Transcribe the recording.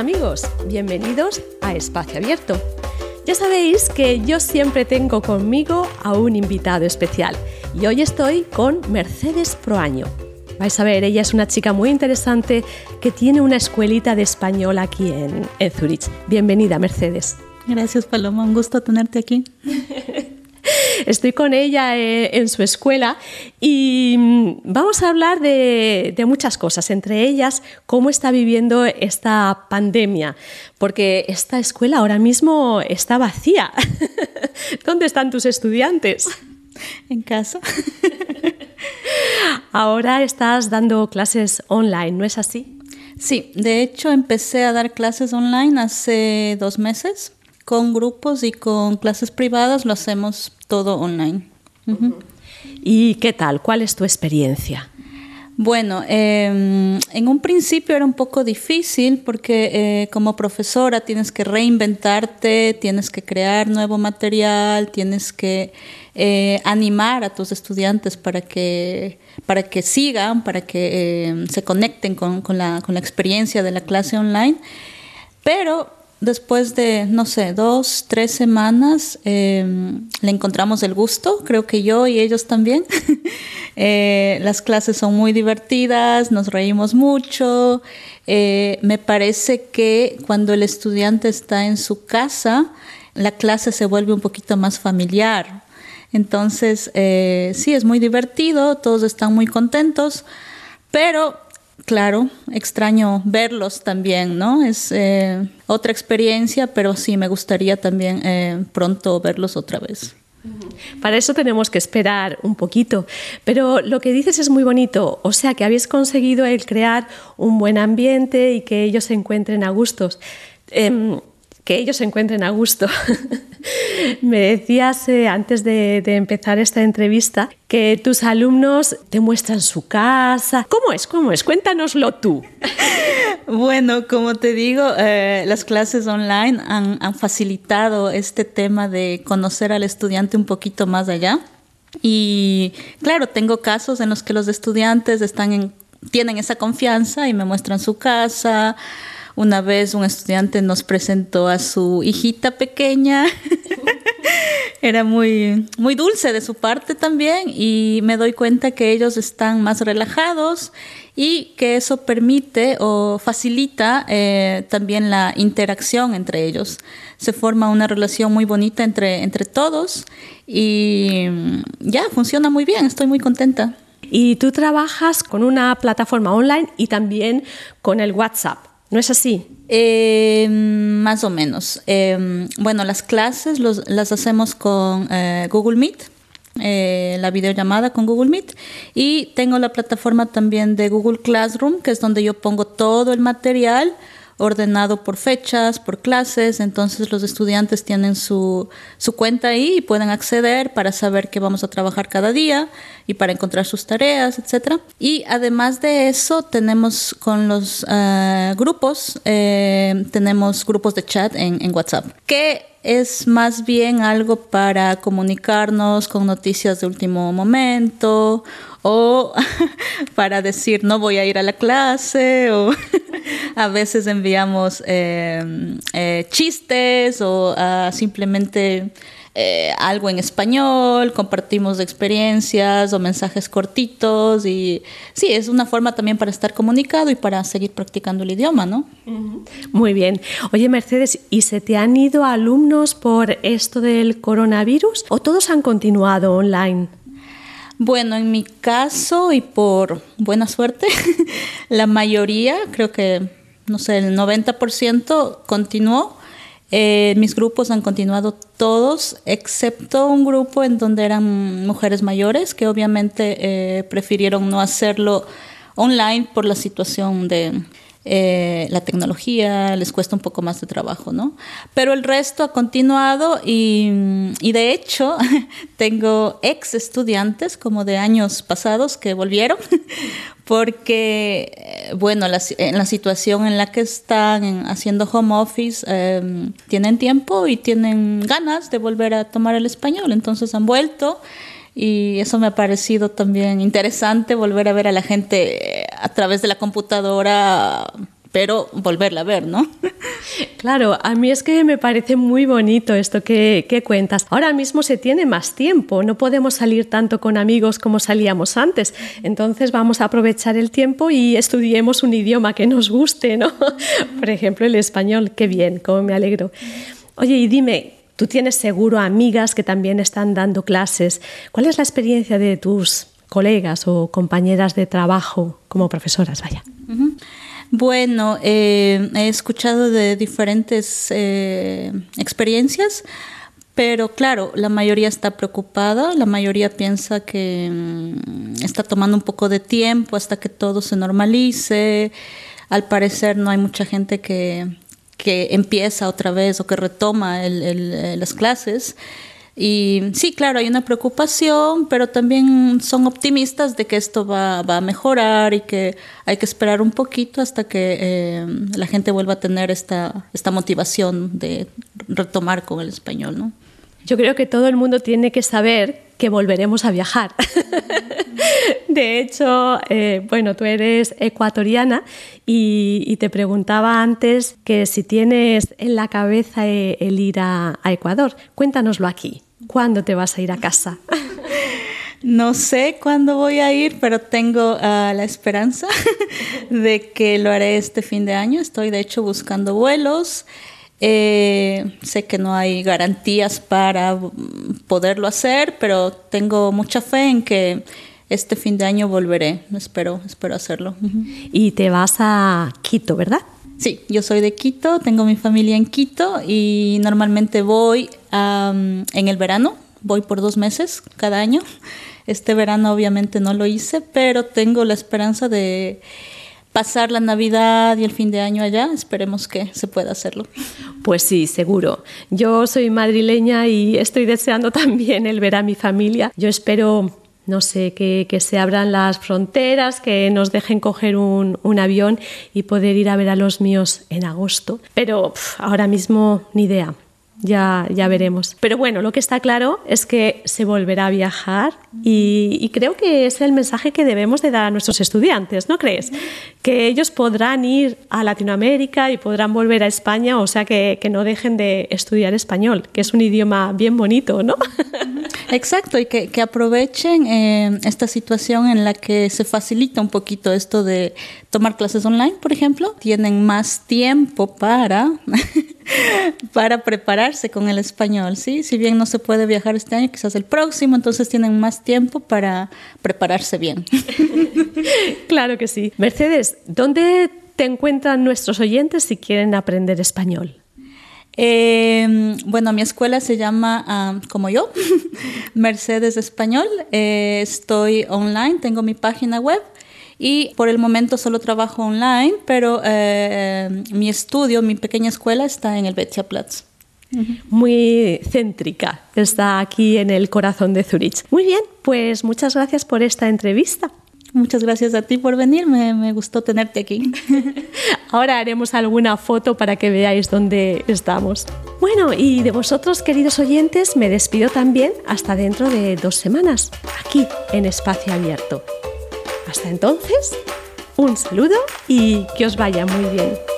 amigos, bienvenidos a Espacio Abierto. Ya sabéis que yo siempre tengo conmigo a un invitado especial y hoy estoy con Mercedes Proaño. Vais a ver, ella es una chica muy interesante que tiene una escuelita de español aquí en Zurich. Bienvenida, Mercedes. Gracias, Paloma, un gusto tenerte aquí. Estoy con ella en su escuela y vamos a hablar de muchas cosas, entre ellas cómo está viviendo esta pandemia, porque esta escuela ahora mismo está vacía. ¿Dónde están tus estudiantes? En casa. Ahora estás dando clases online, ¿no es así? Sí, de hecho empecé a dar clases online hace 2 meses. Con grupos y con clases privadas lo hacemos todo online. Uh-huh. ¿Y qué tal? ¿Cuál es tu experiencia? Bueno, en un principio era un poco difícil porque como profesora tienes que reinventarte, tienes que crear nuevo material, tienes que animar a tus estudiantes para que sigan, para que se conecten con la experiencia de la clase online. Pero después de, 2, 3 semanas, le encontramos el gusto, creo que yo y ellos también. Las clases son muy divertidas, nos reímos mucho. Me parece que cuando el estudiante está en su casa, la clase se vuelve un poquito más familiar. Entonces, sí, es muy divertido, todos están muy contentos, pero claro, extraño verlos también, ¿no? Es otra experiencia, pero sí me gustaría también pronto verlos otra vez. Para eso tenemos que esperar un poquito, pero lo que dices es muy bonito, o sea que habéis conseguido el crear un buen ambiente y que ellos se encuentren a gustos. Que ellos se encuentren a gusto. Me decías antes de empezar esta entrevista que tus alumnos te muestran su casa. ¿Cómo es? Cuéntanoslo tú. Bueno, como te digo, las clases online han facilitado este tema de conocer al estudiante un poquito más allá. Y claro, tengo casos en los que los estudiantes tienen esa confianza y me muestran su casa. Una vez un estudiante nos presentó a su hijita pequeña. Era muy, muy dulce de su parte también y me doy cuenta que ellos están más relajados y que eso permite o facilita también la interacción entre ellos. Se forma una relación muy bonita entre todos y ya, funciona muy bien, estoy muy contenta. Y tú trabajas con una plataforma online y también con el WhatsApp. ¿No es así? Más o menos. Bueno, las clases las hacemos con Google Meet, la videollamada con Google Meet. Y tengo la plataforma también de Google Classroom, que es donde yo pongo todo el material ordenado por fechas, por clases. Entonces los estudiantes tienen su cuenta ahí y pueden acceder para saber qué vamos a trabajar cada día y para encontrar sus tareas, etcétera. Y además de eso, tenemos con los grupos, tenemos grupos de chat en WhatsApp, que es más bien algo para comunicarnos con noticias de último momento o para decir no voy a ir a la clase o a veces enviamos chistes o simplemente algo en español, compartimos experiencias o mensajes cortitos y sí, es una forma también para estar comunicado y para seguir practicando el idioma, ¿no? Muy bien. Oye, Mercedes, ¿y se te han ido alumnos por esto del coronavirus o todos han continuado online? Bueno, en mi caso y por buena suerte, la mayoría, creo que, el 90% continuó. Mis grupos han continuado todos, excepto un grupo en donde eran mujeres mayores que obviamente prefirieron no hacerlo online por la situación de la tecnología, les cuesta un poco más de trabajo, ¿no? Pero el resto ha continuado y de hecho tengo ex estudiantes como de años pasados que volvieron porque, bueno, en la situación en la que están haciendo home office, tienen tiempo y tienen ganas de volver a tomar el español, entonces han vuelto. Y eso me ha parecido también interesante, volver a ver a la gente a través de la computadora pero volverla a ver, ¿no? Claro, a mí es que me parece muy bonito esto que cuentas. Ahora mismo se tiene más tiempo, no podemos salir tanto con amigos como salíamos antes, entonces vamos a aprovechar el tiempo y estudiemos un idioma que nos guste, ¿no? Por ejemplo, el español, qué bien, cómo me alegro. Oye, y dime, tú tienes seguro amigas que también están dando clases. ¿Cuál es la experiencia de tus colegas o compañeras de trabajo como profesoras? Vaya. Uh-huh. Bueno, he escuchado de diferentes experiencias, pero claro, la mayoría está preocupada, la mayoría piensa que está tomando un poco de tiempo hasta que todo se normalice. Al parecer no hay mucha gente que empieza otra vez o que retoma las clases. Y sí, claro, hay una preocupación, pero también son optimistas de que esto va a mejorar y que hay que esperar un poquito hasta que la gente vuelva a tener esta motivación de retomar con el español, ¿no? Yo creo que todo el mundo tiene que saber que volveremos a viajar. De hecho, bueno, tú eres ecuatoriana y te preguntaba antes que si tienes en la cabeza el ir a Ecuador. Cuéntanoslo aquí. ¿Cuándo te vas a ir a casa? No sé cuándo voy a ir, pero tengo la esperanza de que lo haré este fin de año. Estoy, de hecho, buscando vuelos. Sé que no hay garantías para poderlo hacer, pero tengo mucha fe en que este fin de año volveré. Espero hacerlo. Y te vas a Quito, ¿verdad? Sí, yo soy de Quito, tengo mi familia en Quito y normalmente voy en el verano. Voy por 2 meses cada año. Este verano obviamente no lo hice, pero tengo la esperanza de pasar la Navidad y el fin de año allá. Esperemos que se pueda hacerlo. Pues sí, seguro. Yo soy madrileña y estoy deseando también el ver a mi familia. Yo espero, no sé, que se abran las fronteras, que nos dejen coger un avión y poder ir a ver a los míos en agosto. Pero ahora mismo ni idea. Ya veremos. Pero bueno, lo que está claro es que se volverá a viajar y creo que es el mensaje que debemos de dar a nuestros estudiantes, ¿no crees? Que ellos podrán ir a Latinoamérica y podrán volver a España, o sea que no dejen de estudiar español, que es un idioma bien bonito, ¿no? Exacto, y que aprovechen esta situación en la que se facilita un poquito esto de tomar clases online, por ejemplo. Tienen más tiempo para prepararse con el español, ¿sí? Si bien no se puede viajar este año, quizás el próximo, entonces tienen más tiempo para prepararse bien. Claro que sí. Mercedes, ¿dónde te encuentran nuestros oyentes si quieren aprender español? Bueno, mi escuela se llama, como yo, Mercedes Español. Estoy online, tengo mi página web. Y por el momento solo trabajo online, pero mi estudio, mi pequeña escuela está en el Bächliplatz. Muy céntrica, está aquí en el corazón de Zurich. Muy bien, pues muchas gracias por esta entrevista. Muchas gracias a ti por venir, me gustó tenerte aquí. Ahora haremos alguna foto para que veáis dónde estamos. Bueno, y de vosotros, queridos oyentes, me despido también hasta dentro de 2 semanas, aquí en Espacio Abierto. Hasta entonces, un saludo y que os vaya muy bien.